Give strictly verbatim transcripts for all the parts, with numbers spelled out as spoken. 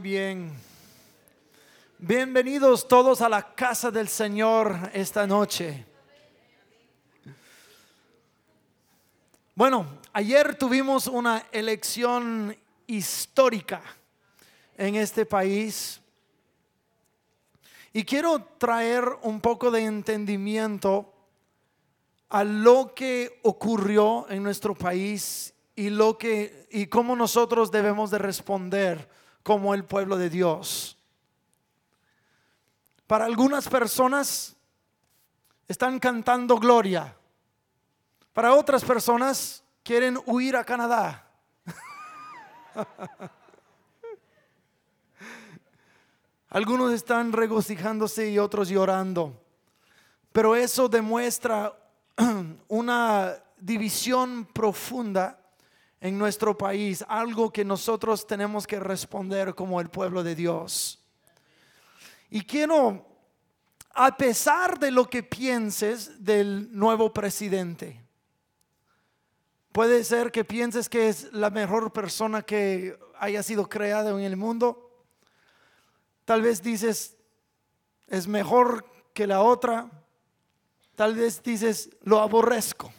Bien, bienvenidos todos a la casa del Señor esta noche. Bueno, ayer tuvimos una elección histórica en este país y quiero traer un poco de entendimiento a lo que ocurrió en nuestro país y lo que y cómo nosotros debemos de responder como el pueblo de Dios. Para algunas personas están cantando gloria. Para otras personas quieren huir a Canadá. Algunos están regocijándose y otros llorando. Pero eso demuestra una división profunda en nuestro país, algo que nosotros tenemos que responder como el pueblo de Dios. Y quiero, a pesar de lo que pienses del nuevo presidente, puede ser que pienses que es la mejor persona que haya sido creada en el mundo. Tal vez dices, es mejor que la otra. Tal vez dices, lo aborrezco.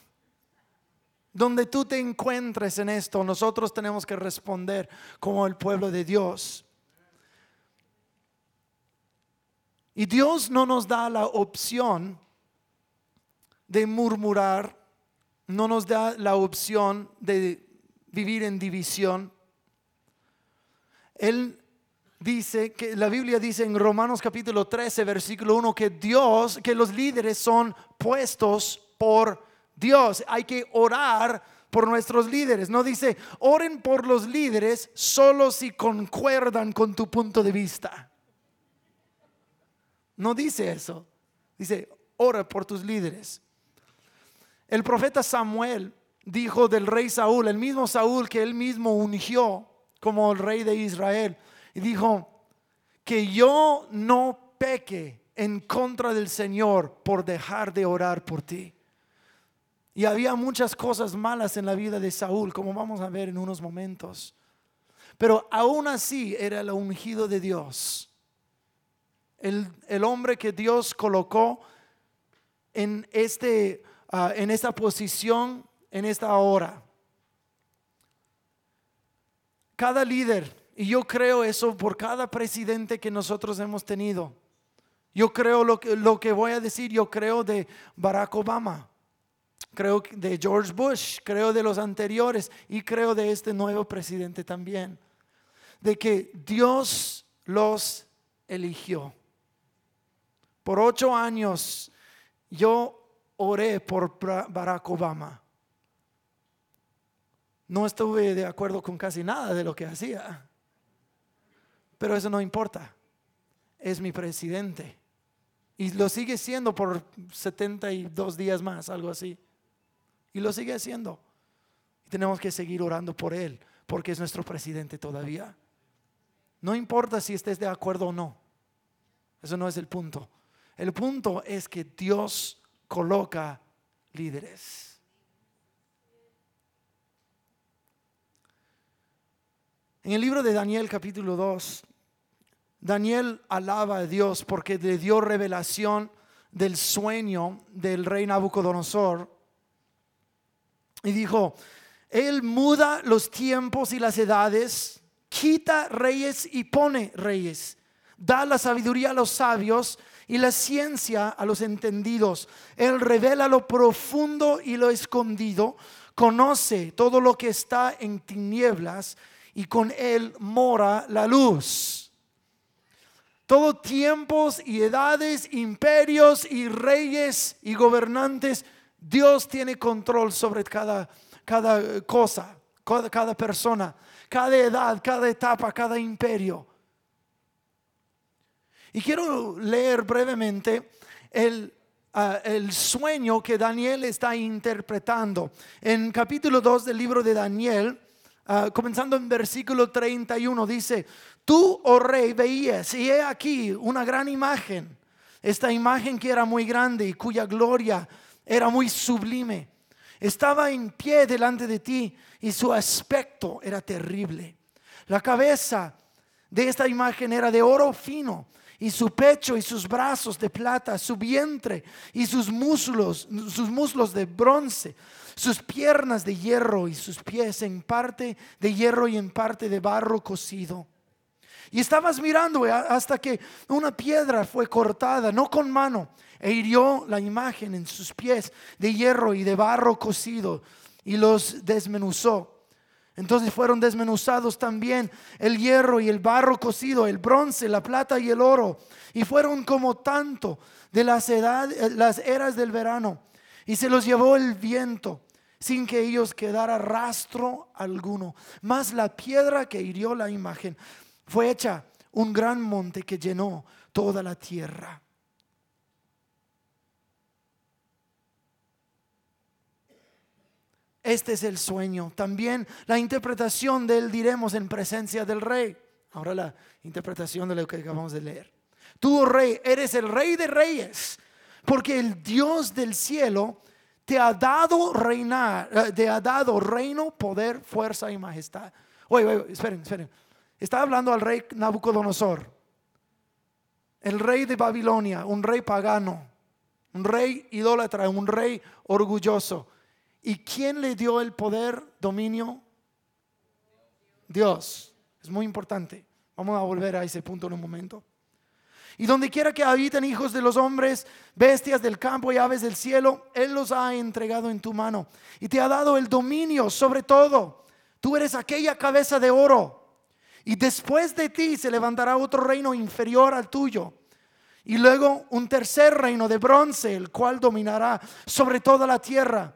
Donde tú te encuentres en esto, nosotros tenemos que responder como el pueblo de Dios. Y Dios no nos da la opción de murmurar, no nos da la opción de vivir en división. Él dice que la Biblia dice en Romanos capítulo trece, versículo uno, que Dios, que los líderes son puestos por Dios. Hay que orar por nuestros líderes. No dice oren por los líderes solo si concuerdan con tu punto de vista. No dice eso. Dice ora por tus líderes. El profeta Samuel dijo del rey Saúl, el mismo Saúl que él mismo ungió como el rey de Israel, y dijo que yo no peque en contra del Señor por dejar de orar por ti. Y había muchas cosas malas en la vida de Saúl, como vamos a ver en unos momentos. Pero aún así era el ungido de Dios. El, el hombre que Dios colocó en, este, uh, en esta posición, en esta hora. Cada líder, y yo creo eso por cada presidente que nosotros hemos tenido. Yo creo lo que, lo que voy a decir, yo creo de Barack Obama. Creo de George Bush, creo de los anteriores y creo de este nuevo presidente también. De que Dios los eligió. Por ocho años yo oré por Barack Obama. No estuve de acuerdo con casi nada de lo que hacía. Pero eso no importa. Es mi presidente. Y lo sigue siendo por setenta y dos días más, algo así. Y lo sigue haciendo. Tenemos que seguir orando por él, porque es nuestro presidente todavía. No importa si estés de acuerdo o no. Eso no es el punto. El punto es que Dios coloca líderes. En el libro de Daniel capítulo dos, Daniel alaba a Dios porque le dio revelación del sueño del rey Nabucodonosor. Y dijo, él muda los tiempos y las edades, quita reyes y pone reyes, da la sabiduría a los sabios y la ciencia a los entendidos. Él revela lo profundo y lo escondido, conoce todo lo que está en tinieblas y con él mora la luz. Todo tiempos y edades, imperios y reyes y gobernantes, Dios tiene control sobre cada, cada cosa, cada, cada persona, cada edad, cada etapa, cada imperio. Y quiero leer brevemente el, uh, el sueño que Daniel está interpretando. En capítulo dos del libro de Daniel, Uh, comenzando en versículo treinta y uno, dice: tú, oh rey, veías, y he aquí una gran imagen, esta imagen que era muy grande y cuya gloria era muy sublime. Estaba en pie delante de ti y su aspecto era terrible. La cabeza de esta imagen era de oro fino, y su pecho y sus brazos de plata, su vientre y sus muslos, sus muslos de bronce, sus piernas de hierro y sus pies en parte de hierro y en parte de barro cocido. Y estabas mirando hasta que una piedra fue cortada, no con mano, e hirió la imagen en sus pies de hierro y de barro cocido, y los desmenuzó. Entonces fueron desmenuzados también el hierro y el barro cocido, el bronce, la plata y el oro, y fueron como tanto de las, edad, las eras del verano, y se los llevó el viento, sin que ellos quedara rastro alguno. Mas la piedra que hirió la imagen fue hecha un gran monte que llenó toda la tierra. Este es el sueño. También la interpretación de él diremos en presencia del rey. Ahora la interpretación de lo que acabamos de leer. Tú, rey, eres el rey de reyes, porque el Dios del cielo te ha dado reinar, te ha dado reino, poder, fuerza y majestad. Oye, oye, esperen, esperen. Está hablando al rey Nabucodonosor, el rey de Babilonia, un rey pagano, un rey idólatra, un rey orgulloso. ¿Y quién le dio el poder, dominio? Dios. Es muy importante. Vamos a volver a ese punto en un momento. Y donde quiera que habiten hijos de los hombres, bestias del campo y aves del cielo, Él los ha entregado en tu mano y te ha dado el dominio sobre todo. Tú eres aquella cabeza de oro. Y después de ti se levantará otro reino inferior al tuyo, y luego un tercer reino de bronce, el cual dominará sobre toda la tierra.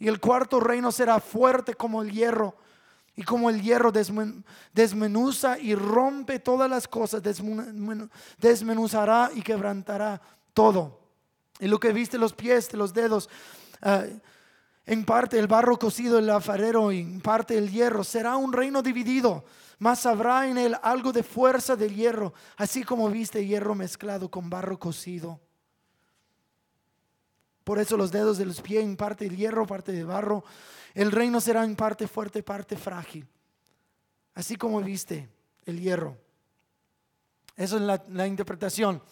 Y el cuarto reino será fuerte como el hierro, y como el hierro desmenuza y rompe todas las cosas, desmenuzará y quebrantará todo. Y lo que viste los pies de los dedos, uh, en parte el barro cocido, el alfarero, y en parte el hierro, será un reino dividido. Mas habrá en él algo de fuerza del hierro, así como viste hierro mezclado con barro cocido. Por eso los dedos de los pies en parte de hierro, parte de barro. El reino será en parte fuerte, parte frágil, así como viste el hierro. Esa es la, la interpretación.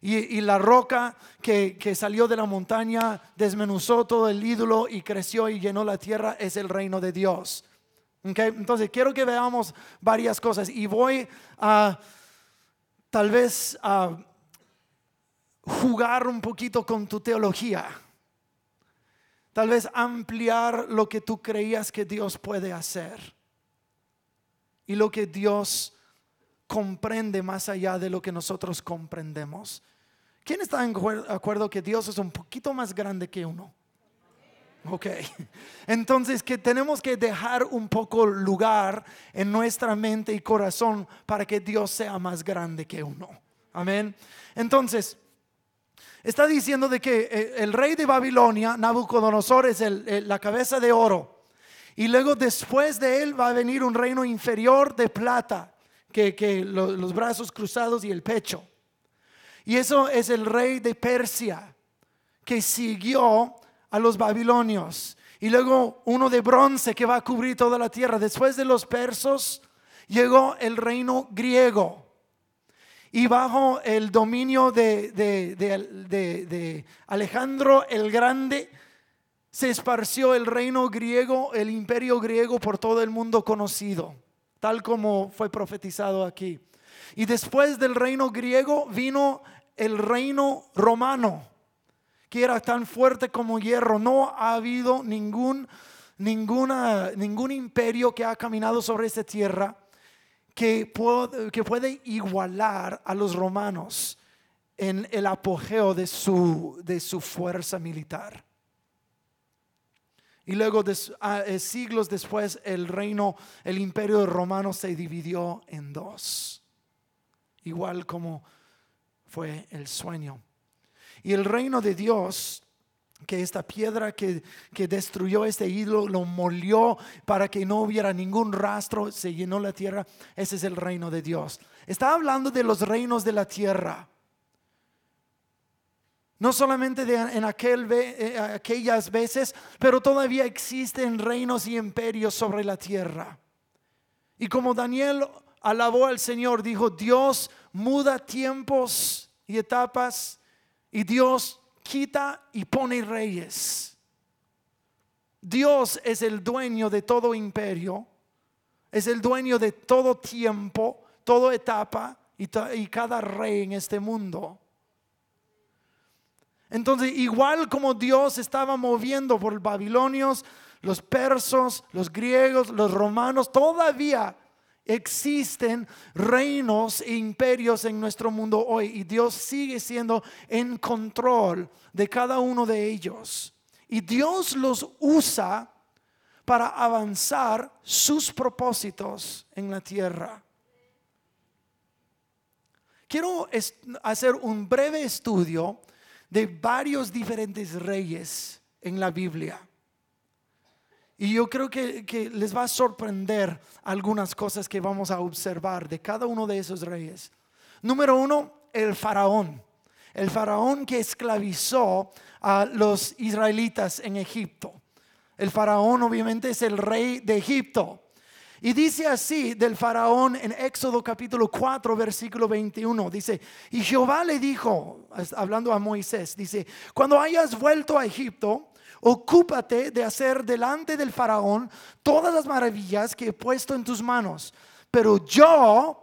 Y, y la roca que, que salió de la montaña desmenuzó todo el ídolo y creció y llenó la tierra, es el reino de Dios. Okay, entonces quiero que veamos varias cosas y voy a tal vez a jugar un poquito con tu teología, tal vez ampliar lo que tú creías que Dios puede hacer y lo que Dios comprende más allá de lo que nosotros comprendemos. ¿Quién está en acuerdo que Dios es un poquito más grande que uno? Ok, entonces que tenemos que dejar un poco lugar en nuestra mente y corazón para que Dios sea más grande que uno. Amén. Entonces está diciendo de que el rey de Babilonia, Nabucodonosor, es el, el, la cabeza de oro. Y luego después de él va a venir un reino inferior de plata, que, que los, los brazos cruzados y el pecho. Y eso es el rey de Persia, que siguió a los babilonios. Y luego uno de bronce que va a cubrir toda la tierra. Después de los persos llegó el reino griego, y bajo el dominio de, de, de, de, de Alejandro el Grande se esparció el reino griego, el imperio griego, por todo el mundo conocido, tal como fue profetizado aquí. Y después del reino griego vino el reino romano, que era tan fuerte como hierro. No ha habido ningún, ninguna, ningún imperio que ha caminado sobre esta tierra que puede, que puede igualar a los romanos en el apogeo de su, de su fuerza militar. Y luego des, a, siglos después el reino, el imperio romano se dividió en dos, igual como fue el sueño. Y el reino de Dios, que esta piedra que, que destruyó este ídolo, lo molió para que no hubiera ningún rastro, se llenó la tierra. Ese es el reino de Dios. Está hablando de los reinos de la tierra. No solamente de, en aquel, eh, aquellas veces, pero todavía existen reinos y imperios sobre la tierra. Y como Daniel alabó al Señor, dijo: Dios muda tiempos y etapas, y Dios quita y pone reyes. Dios es el dueño de todo imperio, es el dueño de todo tiempo, toda etapa y, to- y cada rey en este mundo. Entonces, igual como Dios estaba moviendo por babilonios, los persos, los griegos, los romanos, todavía existen reinos e imperios en nuestro mundo hoy, y Dios sigue siendo en control de cada uno de ellos, y Dios los usa para avanzar sus propósitos en la tierra. Quiero hacer un breve estudio de varios diferentes reyes en la Biblia, y yo creo que, que les va a sorprender algunas cosas que vamos a observar de cada uno de esos reyes. Número uno, el faraón. El faraón que esclavizó a los israelitas en Egipto. El faraón obviamente es el rey de Egipto. Y dice así del faraón en Éxodo capítulo cuatro versículo veintiuno. Dice: y Jehová le dijo, hablando a Moisés, dice: cuando hayas vuelto a Egipto, ocúpate de hacer delante del faraón todas las maravillas que he puesto en tus manos, pero yo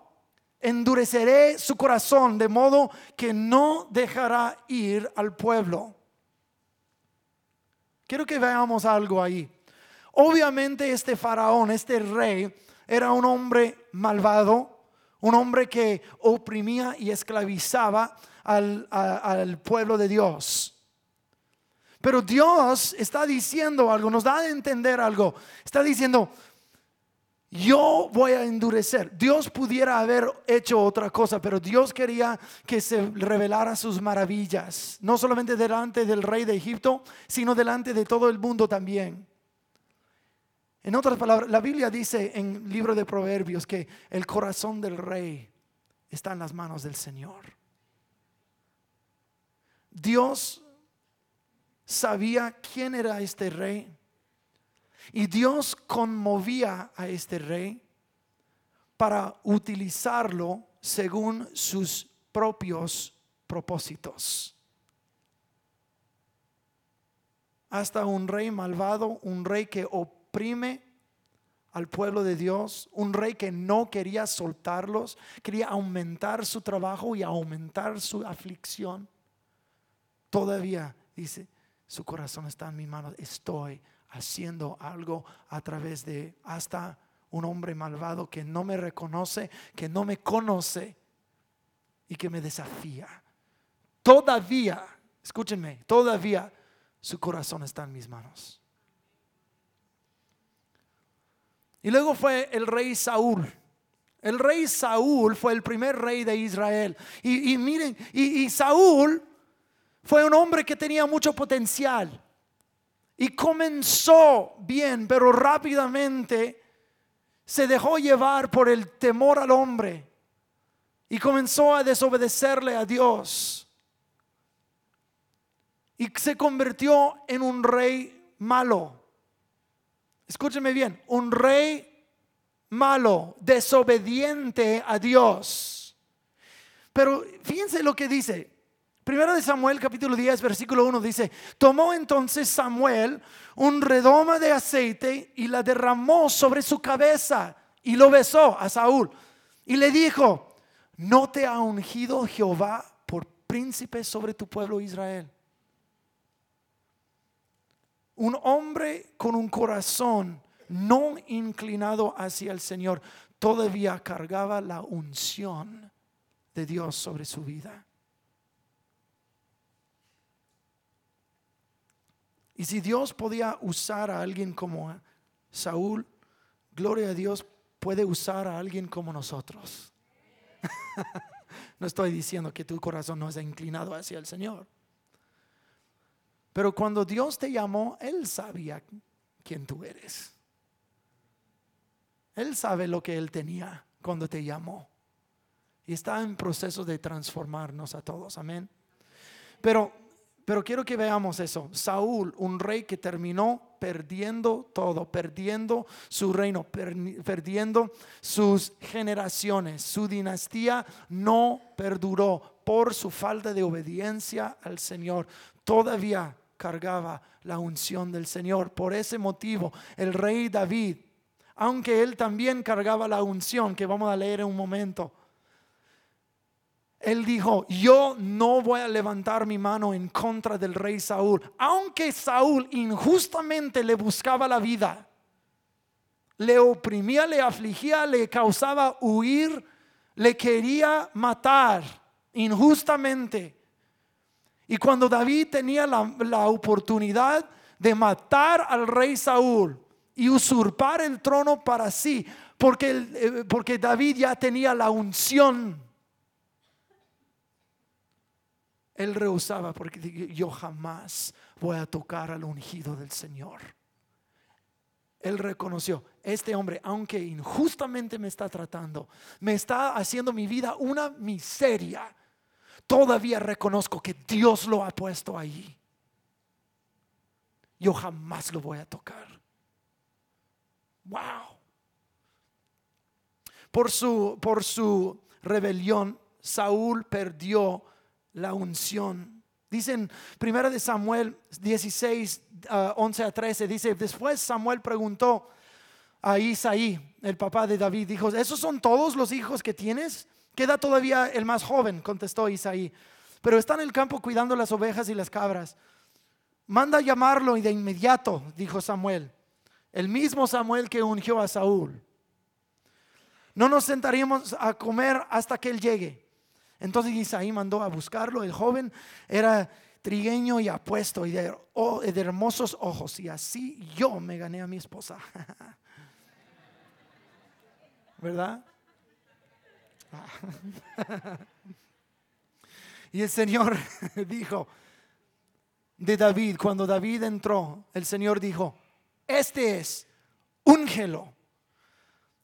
endureceré su corazón de modo que no dejará ir al pueblo. Quiero que veamos algo ahí. Obviamente este faraón, este rey, era un hombre malvado, un hombre que oprimía y esclavizaba al, a, al pueblo de Dios. Pero Dios está diciendo algo, nos da a entender algo. Está diciendo: yo voy a endurecer. Dios pudiera haber hecho otra cosa, pero Dios quería que se revelara sus maravillas, no solamente delante del rey de Egipto, sino delante de todo el mundo también. En otras palabras, la Biblia dice en el libro de Proverbios que el corazón del rey está en las manos del Señor. Dios sabía quién era este rey, y Dios conmovía a este rey para utilizarlo según sus propios propósitos. Hasta un rey malvado, un rey que oprime al pueblo de Dios, un rey que no quería soltarlos, quería aumentar su trabajo y aumentar su aflicción. Todavía dice: su corazón está en mis manos. Estoy haciendo algo a través de hasta un hombre malvado que no me reconoce, que no me conoce y que me desafía. Todavía, escúchenme, todavía su corazón está en mis manos. Y luego fue el rey Saúl. El rey Saúl fue el primer rey de Israel. Y, y miren, y, y Saúl fue un hombre que tenía mucho potencial, y comenzó bien, pero rápidamente se dejó llevar por el temor al hombre y comenzó a desobedecerle a Dios, y se convirtió en un rey malo. Escúchenme bien, un rey malo, desobediente a Dios. Pero fíjense lo que dice. Primero de Samuel capítulo diez versículo uno dice: tomó entonces Samuel un redoma de aceite y la derramó sobre su cabeza, y lo besó a Saúl, y le dijo: ¿no te ha ungido Jehová por príncipe sobre tu pueblo Israel? Un hombre con un corazón no inclinado hacia el Señor todavía cargaba la unción de Dios sobre su vida. Y si Dios podía usar a alguien como Saúl, gloria a Dios, puede usar a alguien como nosotros. No estoy diciendo que tu corazón no sea inclinado hacia el Señor, pero cuando Dios te llamó, Él sabía quién tú eres. Él sabe lo que Él tenía cuando te llamó, y está en proceso de transformarnos a todos, amén. Pero Pero quiero que veamos eso. Saúl, un rey que terminó perdiendo todo, perdiendo su reino, per, perdiendo sus generaciones. Su dinastía no perduró por su falta de obediencia al Señor. Todavía cargaba la unción del Señor. Por ese motivo, el rey David, aunque él también cargaba la unción, que vamos a leer en un momento, él dijo: yo no voy a levantar mi mano en contra del rey Saúl, aunque Saúl injustamente le buscaba la vida, le oprimía, le afligía, le causaba huir, le quería matar injustamente. Y cuando David tenía la, la oportunidad de matar al rey Saúl y usurpar el trono para sí, porque, porque David ya tenía la unción, él rehusaba, porque yo jamás voy a tocar al ungido del Señor. Él reconoció: este hombre, aunque injustamente me está tratando, me está haciendo mi vida una miseria, todavía reconozco que Dios lo ha puesto ahí. Yo jamás lo voy a tocar. Wow. Por su, por su rebelión, Saúl perdió la unción. Dicen primera de Samuel dieciséis uh, once a trece, dice: después Samuel preguntó a Isaí, el papá de David, dijo: ¿esos son todos los hijos que tienes? Queda todavía el más joven, contestó Isaí, pero está en el campo cuidando las ovejas y las cabras. Manda llamarlo, y de inmediato, dijo Samuel, el mismo Samuel que ungió a Saúl. No nos sentaremos a comer hasta que él llegue. Entonces Isaí mandó a buscarlo. El joven era trigueño y apuesto, y de, oh, de hermosos ojos, y así yo me gané a mi esposa. ¿Verdad? Y el Señor dijo de David, cuando David entró, el Señor dijo: este es, úngelo.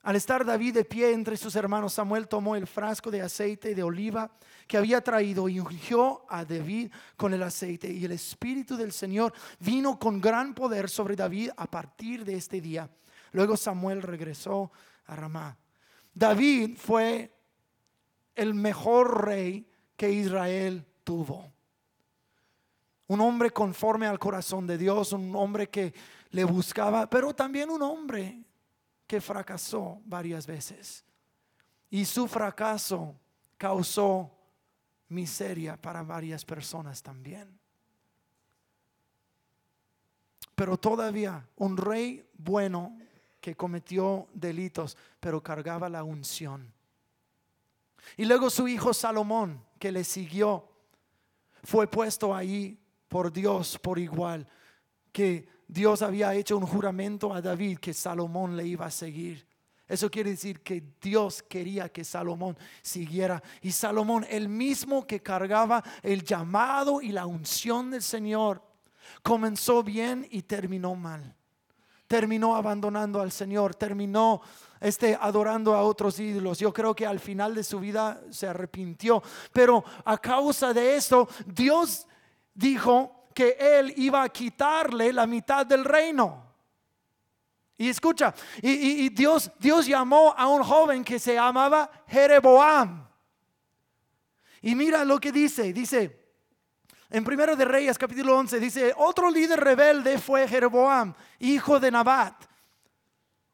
Al estar David de pie entre sus hermanos, Samuel tomó el frasco de aceite de oliva que había traído y ungió a David con el aceite. Y el Espíritu del Señor vino con gran poder sobre David a partir de este día. Luego Samuel regresó a Ramá. David fue el mejor rey que Israel tuvo. Un hombre conforme al corazón de Dios, un hombre que le buscaba, pero también un hombre que fracasó varias veces, y su fracaso causó miseria para varias personas también. Pero todavía un rey bueno que cometió delitos, pero cargaba la unción. Y luego su hijo Salomón, que le siguió, fue puesto ahí por Dios por igual, que Dios había hecho un juramento a David que Salomón le iba a seguir. Eso quiere decir que Dios quería que Salomón siguiera. Y Salomón, el mismo que cargaba el llamado y la unción del Señor, comenzó bien y terminó mal. Terminó abandonando al Señor, terminó este, adorando a otros ídolos. Yo creo que al final de su vida se arrepintió. Pero a causa de esto, Dios dijo que él iba a quitarle la mitad del reino. Y escucha, y, y, y Dios, Dios llamó a un joven que se llamaba Jeroboam. Y mira lo que dice, dice en Primero de Reyes capítulo once, dice: otro líder rebelde fue Jeroboam, hijo de Nabat,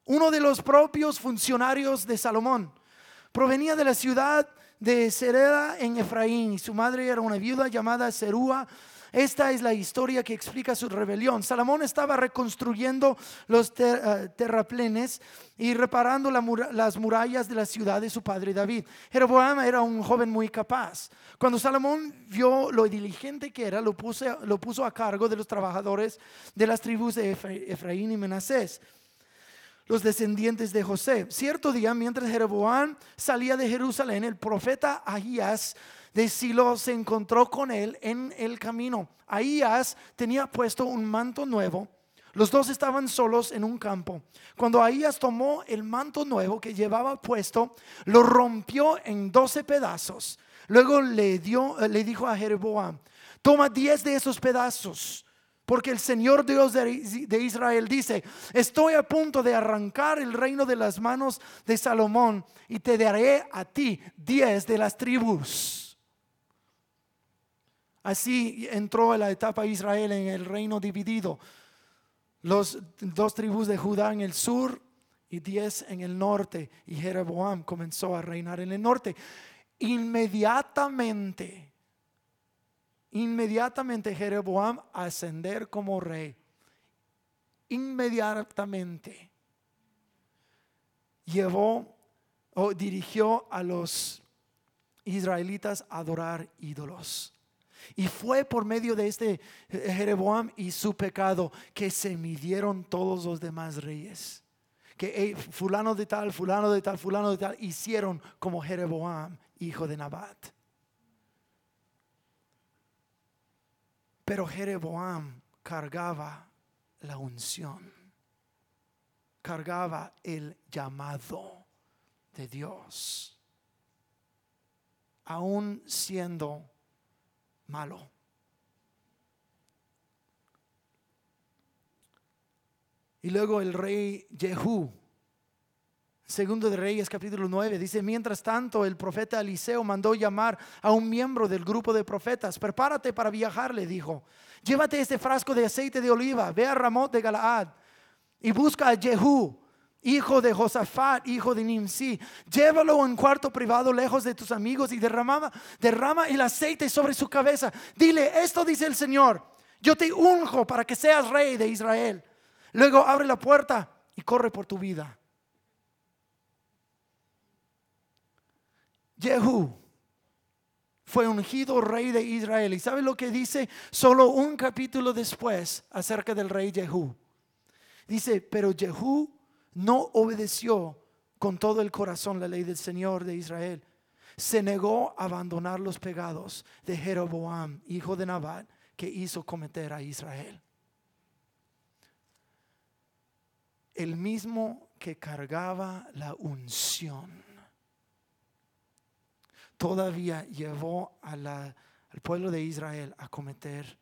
uno de los propios funcionarios de Salomón. Provenía de la ciudad de Zereda en Efraín, y su madre era una viuda llamada Zerua. Esta es la historia que explica su rebelión. Salomón estaba reconstruyendo los ter, uh, terraplenes y reparando la mur- las murallas de la ciudad de su padre David. Jeroboam era un joven muy capaz. Cuando Salomón vio lo diligente que era, lo, puse, lo puso a cargo de los trabajadores de las tribus de Efraín y Manasés, los descendientes de José. Cierto día, mientras Jeroboam salía de Jerusalén, el profeta Ahías de Silo se encontró con él en el camino. Ahías tenía puesto un manto nuevo. Los dos estaban solos en un campo. Cuando Ahías tomó el manto nuevo que llevaba puesto, lo rompió en doce pedazos. Luego le, dio, le dijo a Jeroboam: Toma diez de esos pedazos, porque el Señor Dios de Israel dice: estoy a punto de arrancar el reino de las manos de Salomón, y te daré a ti diez de las tribus. Así entró en la etapa Israel en el reino dividido: los dos tribus de Judá en el sur y diez en el norte. Y Jeroboam comenzó a reinar en el norte. Inmediatamente Inmediatamente Jeroboam ascender como rey. Inmediatamente llevó o dirigió a los israelitas a adorar ídolos. Y fue por medio de este Jeroboam y su pecado que se midieron todos los demás reyes. Que hey, fulano de tal, fulano de tal, fulano de tal hicieron como Jeroboam, hijo de Nabat. Pero Jeroboam cargaba la unción, cargaba el llamado de Dios, aún siendo malo. Y luego el rey Jehú, segundo de Reyes capítulo nueve, dice: mientras tanto el profeta Eliseo mandó llamar a un miembro del grupo de profetas. Prepárate para viajar, le dijo. Llévate este frasco de aceite de oliva, ve a Ramot de Galaad y busca a Jehú, hijo de Josafat, hijo de Nimsi. Llévalo a un cuarto privado lejos de tus amigos y derrama, derrama el aceite sobre su cabeza. Dile: esto dice el Señor, yo te unjo para que seas rey de Israel. Luego abre la puerta y corre por tu vida. Jehú fue ungido rey de Israel. ¿Y sabe lo que dice solo un capítulo después acerca del rey Jehú? Dice: pero Jehú no obedeció con todo el corazón la ley del Señor de Israel. Se negó a abandonar los pecados de Jeroboam, hijo de Nabat, que hizo cometer a Israel. El mismo que cargaba la unción todavía llevó a la, al pueblo de Israel a cometer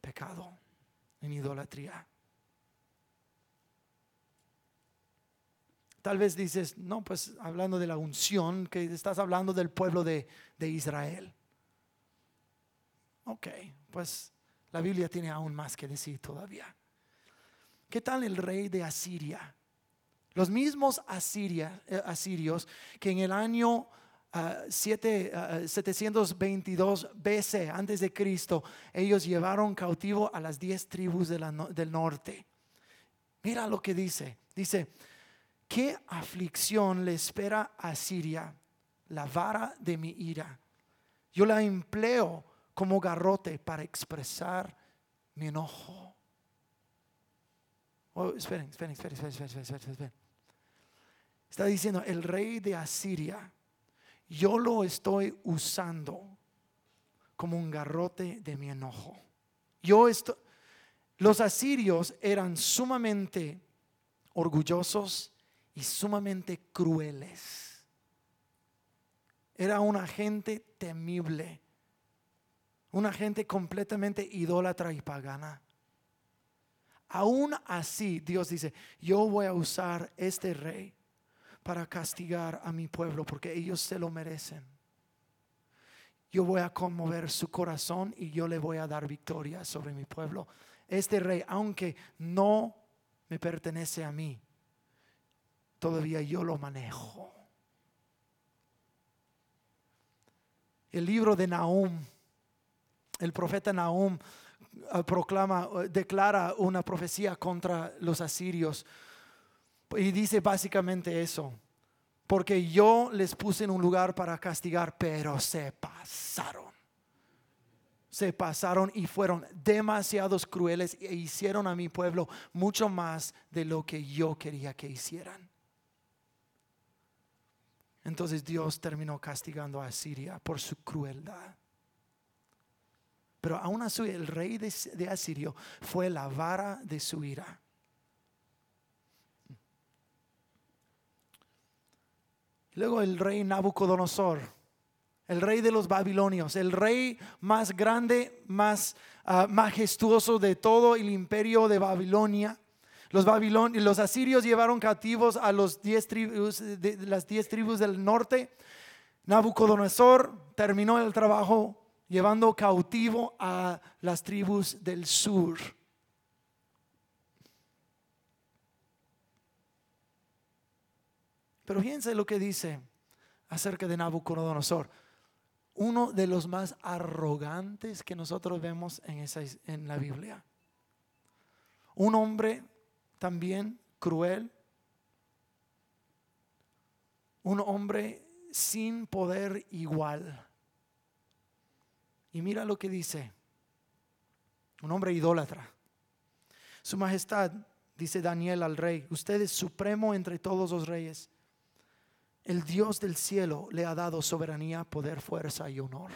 pecado en idolatría. Tal vez dices: no, pues hablando de la unción, que estás hablando del pueblo de, de Israel. Ok, pues la Biblia tiene aún más que decir todavía. ¿Qué tal el rey de Asiria? Los mismos Asiria, asirios que en el año Uh, siete, uh, setecientos veintidós B C antes de Cristo, ellos llevaron cautivo a las diez tribus de la no, del norte. Mira lo que dice. Dice: ¿qué aflicción le espera a Siria, la vara de mi ira? Yo la empleo como garrote para expresar mi enojo. Oh, esperen, esperen, esperen, esperen, esperen, esperen, esperen. Está diciendo el rey de Asiria: yo lo estoy usando como un garrote de mi enojo. Yo estoy. Los asirios eran sumamente orgullosos y sumamente crueles. Era una gente temible, una gente completamente idólatra y pagana. Aún así, Dios dice: yo voy a usar este rey para castigar a mi pueblo, porque ellos se lo merecen. Yo voy a conmover su corazón y yo le voy a dar victoria sobre mi pueblo. Este rey, aunque no me pertenece a mí, todavía yo lo manejo. El libro de Nahum, el profeta Nahum proclama, declara una profecía contra los asirios. Y dice básicamente eso: porque yo les puse en un lugar para castigar, pero se pasaron. Se pasaron y fueron demasiados crueles e hicieron a mi pueblo mucho más de lo que yo quería que hicieran. Entonces Dios terminó castigando a Asiria por su crueldad. Pero aún así el rey de, de Asirio fue la vara de su ira. Luego el rey Nabucodonosor, el rey de los babilonios, el rey más grande, más uh, majestuoso de todo el imperio de Babilonia. Los, Babilon, los asirios llevaron cautivos a los diez tribus, de, las diez tribus del norte. Nabucodonosor terminó el trabajo llevando cautivo a las tribus del sur. Pero fíjense lo que dice acerca de Nabucodonosor, uno de los más arrogantes que nosotros vemos en, esa, en la Biblia. Un hombre también cruel, un hombre sin poder igual. Y mira lo que dice, un hombre idólatra. Su majestad, dice Daniel al rey, usted es supremo entre todos los reyes. El Dios del cielo le ha dado soberanía, poder, fuerza y honor.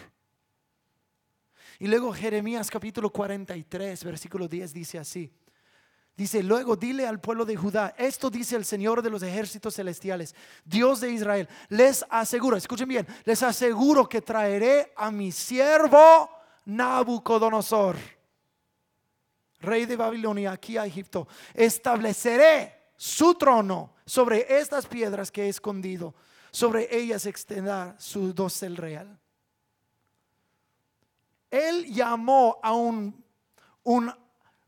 Y luego Jeremías capítulo cuarenta y tres versículo diez dice así. Dice, luego dile al pueblo de Judá, esto dice el Señor de los ejércitos celestiales, Dios de Israel, les aseguro, escuchen bien, les aseguro que traeré a mi siervo Nabucodonosor, rey de Babilonia, aquí a Egipto. Estableceré su trono sobre estas piedras que he escondido, sobre ellas extenderá su dosel real. Él llamó a un, un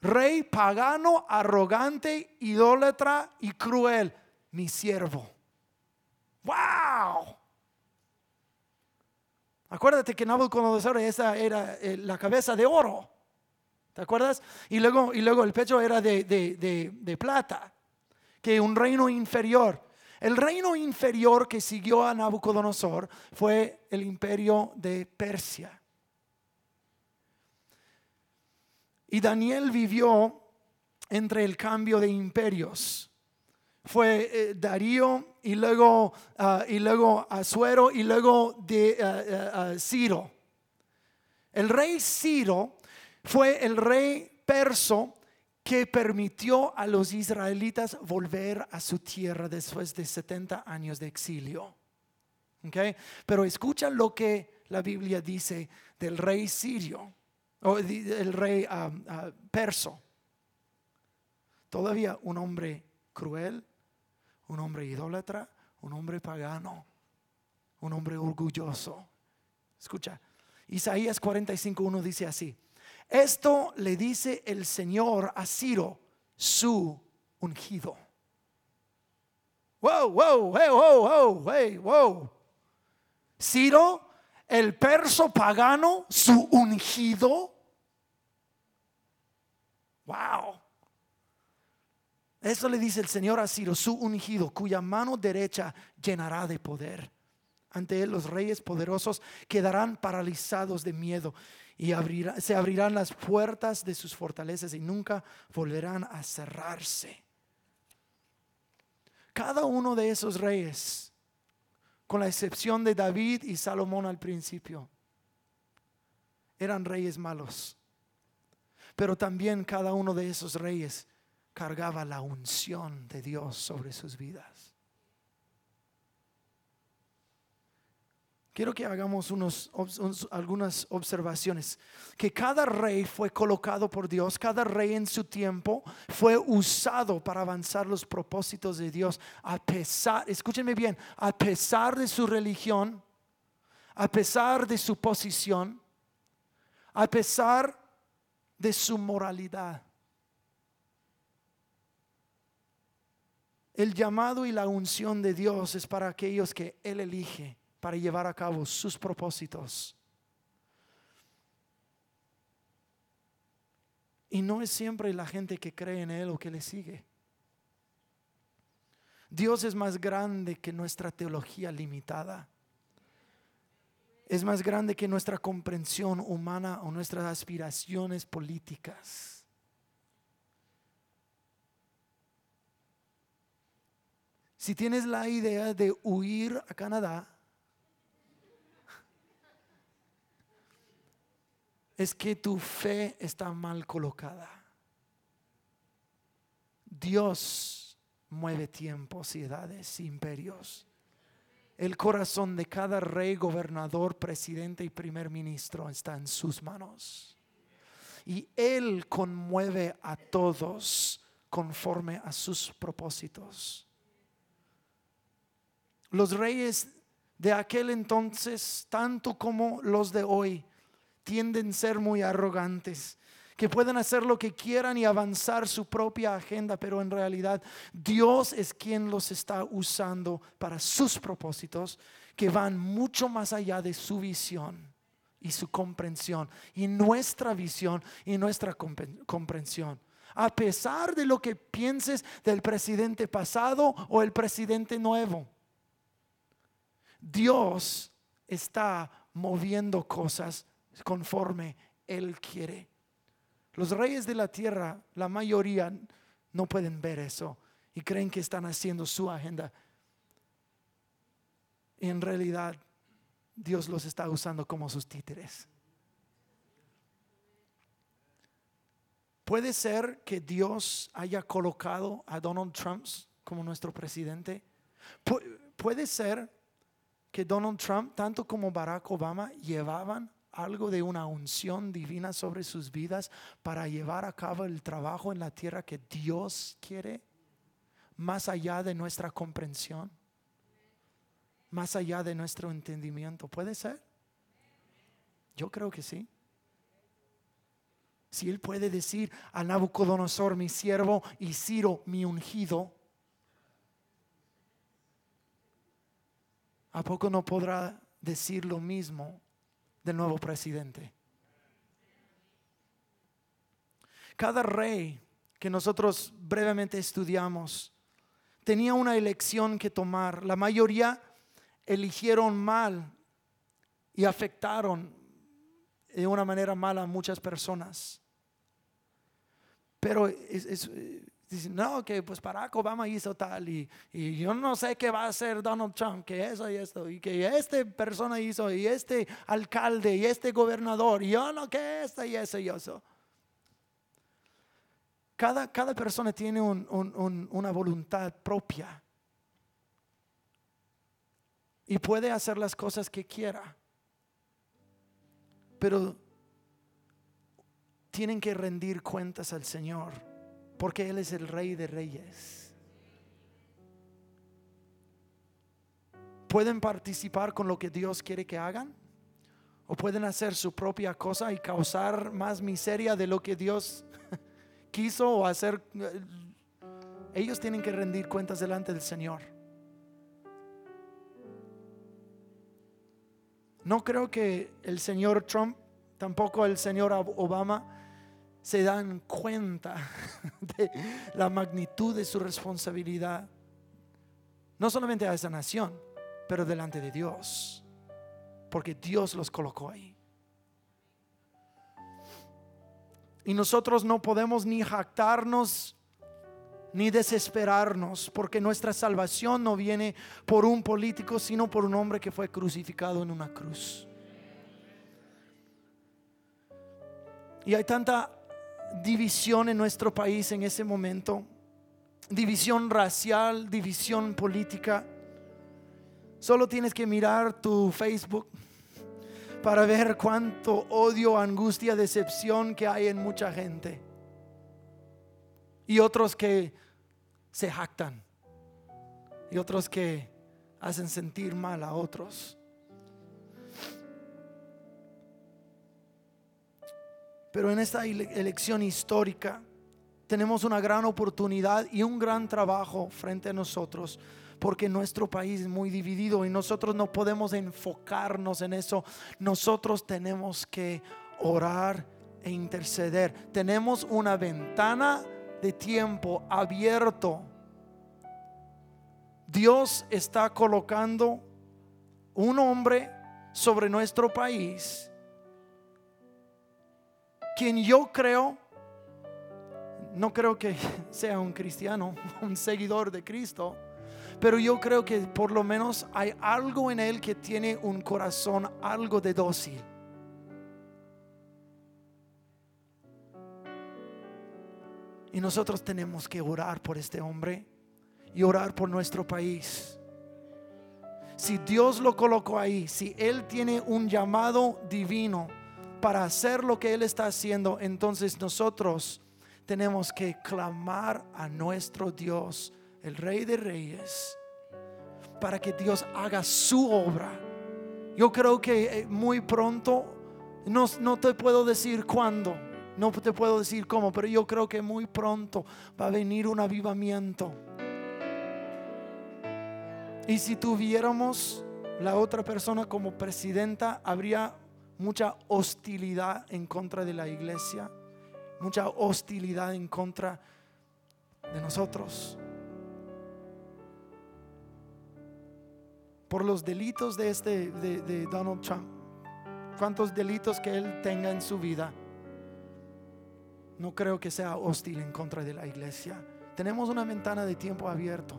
rey pagano, arrogante, idólatra y cruel, mi siervo. ¡Wow! Acuérdate que Nabucodonosor, esa era la cabeza de oro, ¿te acuerdas? Y luego, y luego el pecho era de, de, de, de plata. Que un reino inferior, el reino inferior que siguió a Nabucodonosor fue el imperio de Persia. Y Daniel vivió entre el cambio de imperios. Fue eh, Darío y luego, uh, y luego Asuero y luego de, uh, uh, uh, Ciro. El rey Ciro fue el rey perso que permitió a los israelitas volver a su tierra después de setenta años de exilio. ¿Okay? Pero escucha lo que la Biblia dice del rey sirio, o el rey uh, uh, perso. Todavía un hombre cruel, un hombre idólatra, un hombre pagano, un hombre orgulloso. Escucha, Isaías cuarenta y cinco uno dice así. Esto le dice el Señor a Ciro, su ungido. Wow, wow, hey, wow, wow, hey, wow. Ciro, el perso pagano, su ungido. Wow. Esto le dice el Señor a Ciro, su ungido, cuya mano derecha llenará de poder. Ante él los reyes poderosos quedarán paralizados de miedo. Y abrirá, se abrirán las puertas de sus fortalezas y nunca volverán a cerrarse. Cada uno de esos reyes, con la excepción de David y Salomón al principio, eran reyes malos. Pero también cada uno de esos reyes cargaba la unción de Dios sobre sus vidas. Quiero que hagamos unos, unos, algunas observaciones. Que cada rey fue colocado por Dios, cada rey en su tiempo fue usado para avanzar los propósitos de Dios. A pesar, escúchenme bien, a pesar de su religión, a pesar de su posición, a pesar de su moralidad. El llamado y la unción de Dios es para aquellos que Él elige para llevar a cabo sus propósitos. Y no es siempre la gente que cree en Él o que le sigue. Dios es más grande que nuestra teología limitada. Es más grande que nuestra comprensión humana o nuestras aspiraciones políticas. Si tienes la idea de huir a Canadá, es que tu fe está mal colocada. Dios mueve tiempos y edades, imperios. El corazón de cada rey, gobernador, presidente y primer ministro está en sus manos. Y Él conmueve a todos conforme a sus propósitos. Los reyes de aquel entonces, tanto como los de hoy, tienden a ser muy arrogantes, que pueden hacer lo que quieran y avanzar su propia agenda, pero en realidad Dios es quien los está usando para sus propósitos, que van mucho más allá de su visión y su comprensión y nuestra visión y nuestra comprensión. A pesar de lo que pienses del presidente pasado o el presidente nuevo, Dios está moviendo cosas conforme Él quiere. Los reyes de la tierra, la mayoría, no pueden ver eso y creen que están haciendo su agenda. Y en realidad, Dios los está usando como sus títeres. Puede ser que Dios haya colocado a Donald Trump como nuestro presidente. Pu- puede ser que Donald Trump, tanto como Barack Obama, llevaban algo de una unción divina sobre sus vidas para llevar a cabo el trabajo en la tierra que Dios quiere, más allá de nuestra comprensión, más allá de nuestro entendimiento. ¿Puede ser? Yo creo que sí. Si Él puede decir a Nabucodonosor, mi siervo, y Ciro, mi ungido, ¿a poco no podrá decir lo mismo del nuevo presidente? Cada rey que nosotros brevemente estudiamos tenía una elección que tomar. La mayoría eligieron mal y afectaron de una manera mala a muchas personas. Pero es... es Dicen, no, que pues Barack Obama hizo tal y, y yo no sé qué va a hacer Donald Trump, que eso y esto, y que esta persona hizo, y este alcalde, y este gobernador, y yo no, que esto y eso y eso. Cada, cada persona tiene un, un, un, una voluntad propia y puede hacer las cosas que quiera, pero tienen que rendir cuentas al Señor, porque Él es el Rey de Reyes. Pueden participar con lo que Dios quiere que hagan, o pueden hacer su propia cosa y causar más miseria de lo que Dios quiso o hacer. Ellos tienen que rendir cuentas delante del Señor. No creo que el señor Trump, tampoco el señor Obama, se dan cuenta de la magnitud de su responsabilidad, no solamente a esa nación, pero delante de Dios, porque Dios los colocó ahí. Y nosotros no podemos ni jactarnos ni desesperarnos, porque nuestra salvación no viene por un político, sino por un hombre que fue crucificado en una cruz. Y hay tanta división en nuestro país en ese momento, división racial, división política. Solo tienes que mirar tu Facebook para ver cuánto odio, angustia, decepción que hay en mucha gente, y otros que se jactan, y otros que hacen sentir mal a otros. Pero en esta elección histórica tenemos una gran oportunidad y un gran trabajo frente a nosotros, porque nuestro país es muy dividido y nosotros no podemos enfocarnos en eso. Nosotros tenemos que orar e interceder. Tenemos una ventana de tiempo abierto. Dios está colocando un hombre sobre nuestro país, quien yo creo, no creo que sea un cristiano, un seguidor de Cristo, pero yo creo que por lo menos hay algo en él que tiene un corazón algo de dócil. Y nosotros tenemos que orar por este hombre y orar por nuestro país. Si Dios lo colocó ahí, si Él tiene un llamado divino para hacer lo que Él está haciendo, entonces nosotros tenemos que clamar a nuestro Dios, el Rey de Reyes, para que Dios haga su obra. Yo creo que muy pronto, no, no te puedo decir cuándo, no te puedo decir cómo, pero yo creo que muy pronto va a venir un avivamiento. Y si tuviéramos la otra persona como presidenta, habría mucha hostilidad en contra de la iglesia, mucha hostilidad en contra de nosotros, por los delitos de este de, de Donald Trump. Cuántos delitos que él tenga en su vida, no creo que sea hostil en contra de la iglesia. Tenemos una ventana de tiempo abierto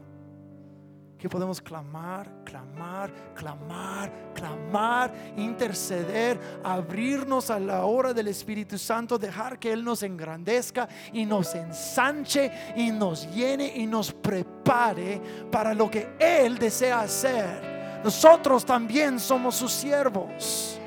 que podemos clamar, clamar, clamar, clamar, interceder, abrirnos a la obra del Espíritu Santo, dejar que Él nos engrandezca y nos ensanche y nos llene y nos prepare para lo que Él desea hacer. Nosotros también somos sus siervos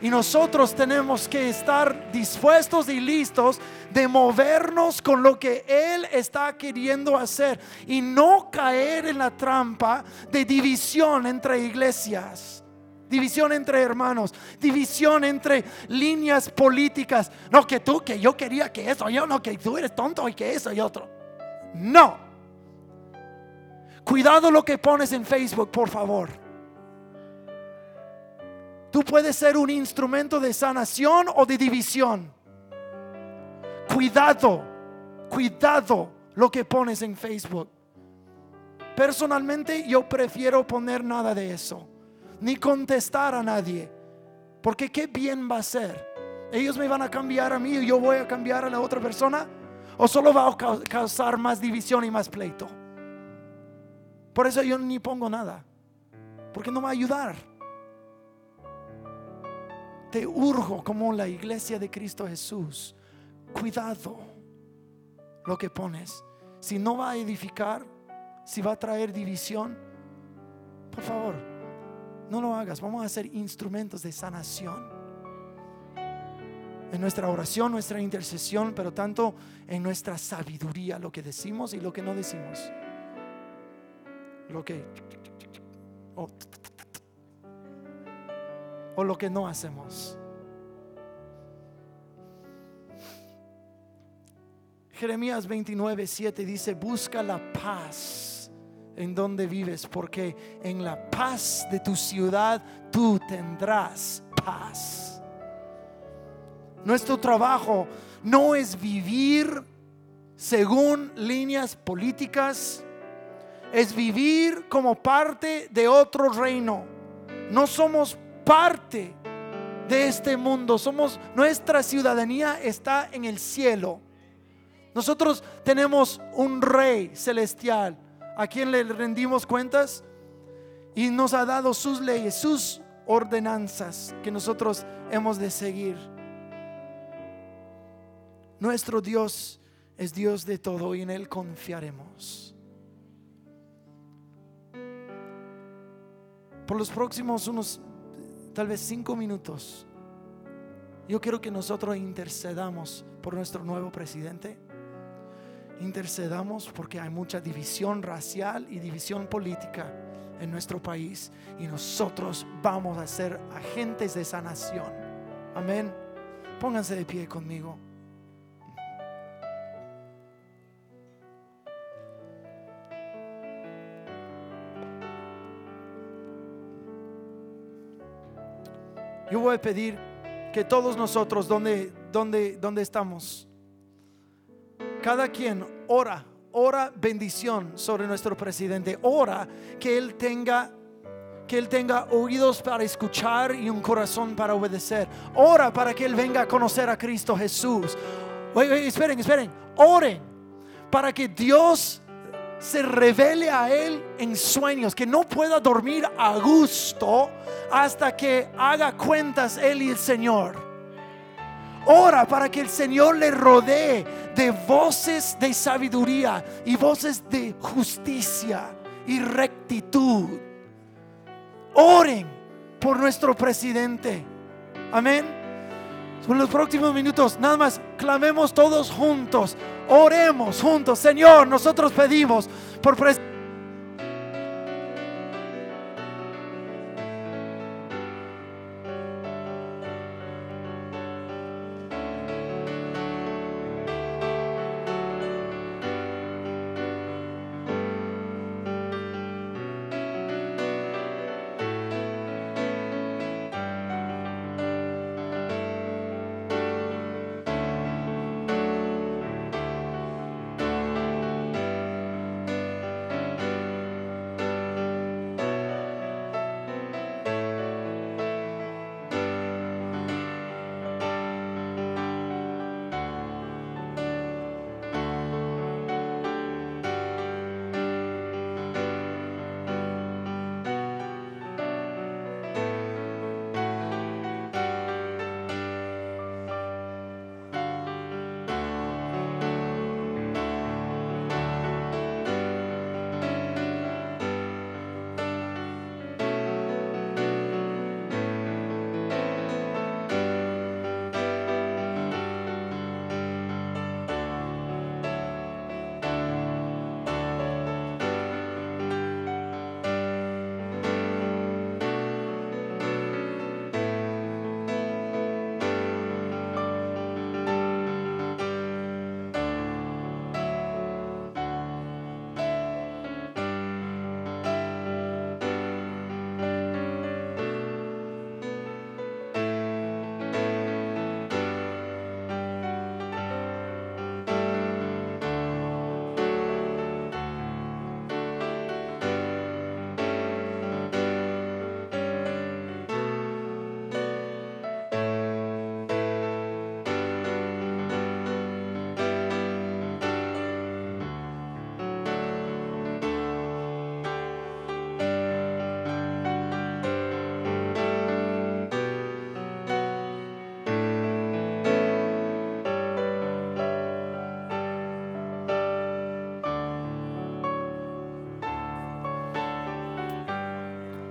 y nosotros tenemos que estar dispuestos y listos de movernos con lo que Él está queriendo hacer y no caer en la trampa de división entre iglesias, división entre hermanos, división entre líneas políticas. No, que tú, que yo quería que eso, yo no, que tú eres tonto y que eso y otro. No. Cuidado lo que pones en Facebook, por favor. Tú puedes ser un instrumento de sanación o de división. Cuidado, cuidado lo que pones en Facebook. Personalmente yo prefiero poner nada de eso, ni contestar a nadie, porque qué bien va a ser. Ellos me van a cambiar a mí y yo voy a cambiar a la otra persona, o solo va a causar más división y más pleito. Por eso yo ni pongo nada, porque no va a ayudar. Te urjo como la iglesia de Cristo Jesús, cuidado lo que pones. Si no va a edificar, si va a traer división, por favor, no lo hagas. Vamos a ser instrumentos de sanación en nuestra oración, nuestra intercesión, pero tanto en nuestra sabiduría, lo que decimos y lo que no decimos. Lo que o, o lo que no hacemos. Jeremías veintinueve siete dice: busca la paz en donde vives, porque en la paz de tu ciudad tú tendrás paz. Nuestro trabajo no es vivir según líneas políticas, es vivir como parte de otro reino. No somos parte de este mundo. Somos, nuestra ciudadanía está en el cielo. Nosotros tenemos un Rey celestial a quien le rendimos cuentas y nos ha dado sus leyes, sus ordenanzas que nosotros hemos de seguir. Nuestro Dios es Dios de todo y en Él confiaremos. Por los próximos unos tal vez cinco minutos, yo quiero que nosotros intercedamos por nuestro nuevo presidente. Intercedamos porque hay mucha división racial y división política en nuestro país, y nosotros vamos a ser agentes de sanación. Amén. Pónganse de pie conmigo. Yo voy a pedir que todos nosotros, donde, donde, donde estamos, cada quien ora, ora bendición sobre nuestro presidente. Ora que él tenga, que él tenga oídos para escuchar y un corazón para obedecer. Ora para que él venga a conocer a Cristo Jesús. Oye, oye, esperen, esperen. Oren para que Dios se revele a él en sueños, que no pueda dormir a gusto hasta que haga cuentas él y el Señor. Ora para que el Señor le rodee de voces de sabiduría y voces de justicia y rectitud, Oren por nuestro presidente. Amén. En los próximos minutos, nada más clamemos todos juntos. Oremos juntos. Señor, nosotros pedimos por presidente.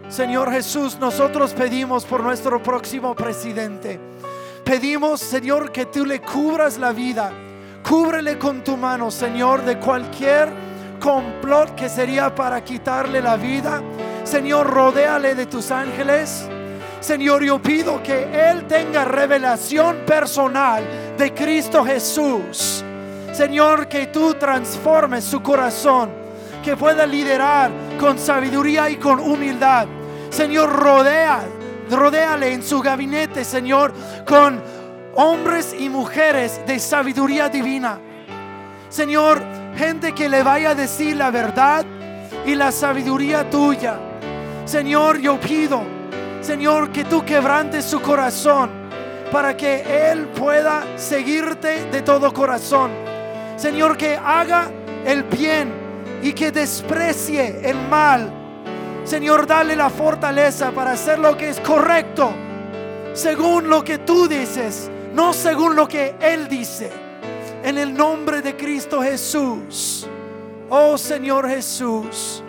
Señor Jesús, nosotros pedimos por nuestro próximo presidente. Pedimos, Señor, que tú le cubras la vida. Cúbrele con tu mano, Señor, de cualquier complot que sería para quitarle la vida. Señor, rodéale de tus ángeles. Señor, yo pido que él tenga revelación personal de Cristo Jesús. Señor, que tú transformes su corazón, que pueda liderar con sabiduría y con humildad. Señor, rodea, rodéale en su gabinete, Señor, con hombres y mujeres de sabiduría divina. Señor, gente que le vaya a decir la verdad y la sabiduría tuya. Señor, yo pido, Señor, que tú quebrantes su corazón para que él pueda seguirte de todo corazón. Señor, que haga el bien y que desprecie el mal. Señor, dale la fortaleza para hacer lo que es correcto, según lo que tú dices, no según lo que él dice. En el nombre de Cristo Jesús. Oh Señor Jesús.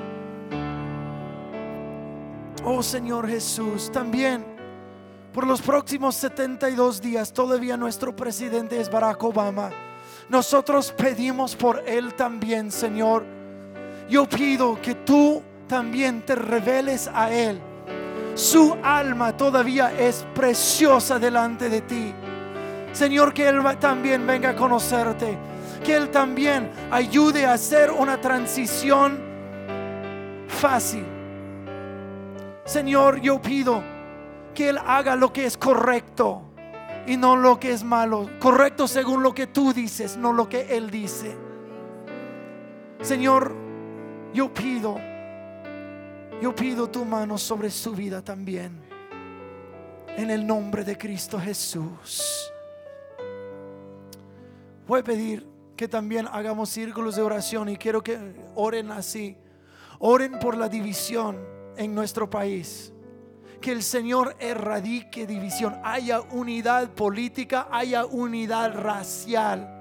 Oh Señor Jesús. También por los próximos setenta y dos días, todavía nuestro presidente es Barack Obama. Nosotros pedimos por él también, Señor. Yo pido que tú también te reveles a él. Su alma todavía es preciosa delante de ti, Señor. Que él también venga a conocerte, que él también ayude a hacer una transición fácil. Señor, yo pido que él haga lo que es correcto y no lo que es malo. Correcto según lo que tú dices, no lo que él dice. Señor, yo pido Yo pido tu mano sobre su vida también, en el nombre de Cristo Jesús. Voy a pedir que también hagamos círculos de oración, y quiero que oren así. Oren por la división en nuestro país. Que el Señor erradique división. Haya unidad política, haya unidad racial.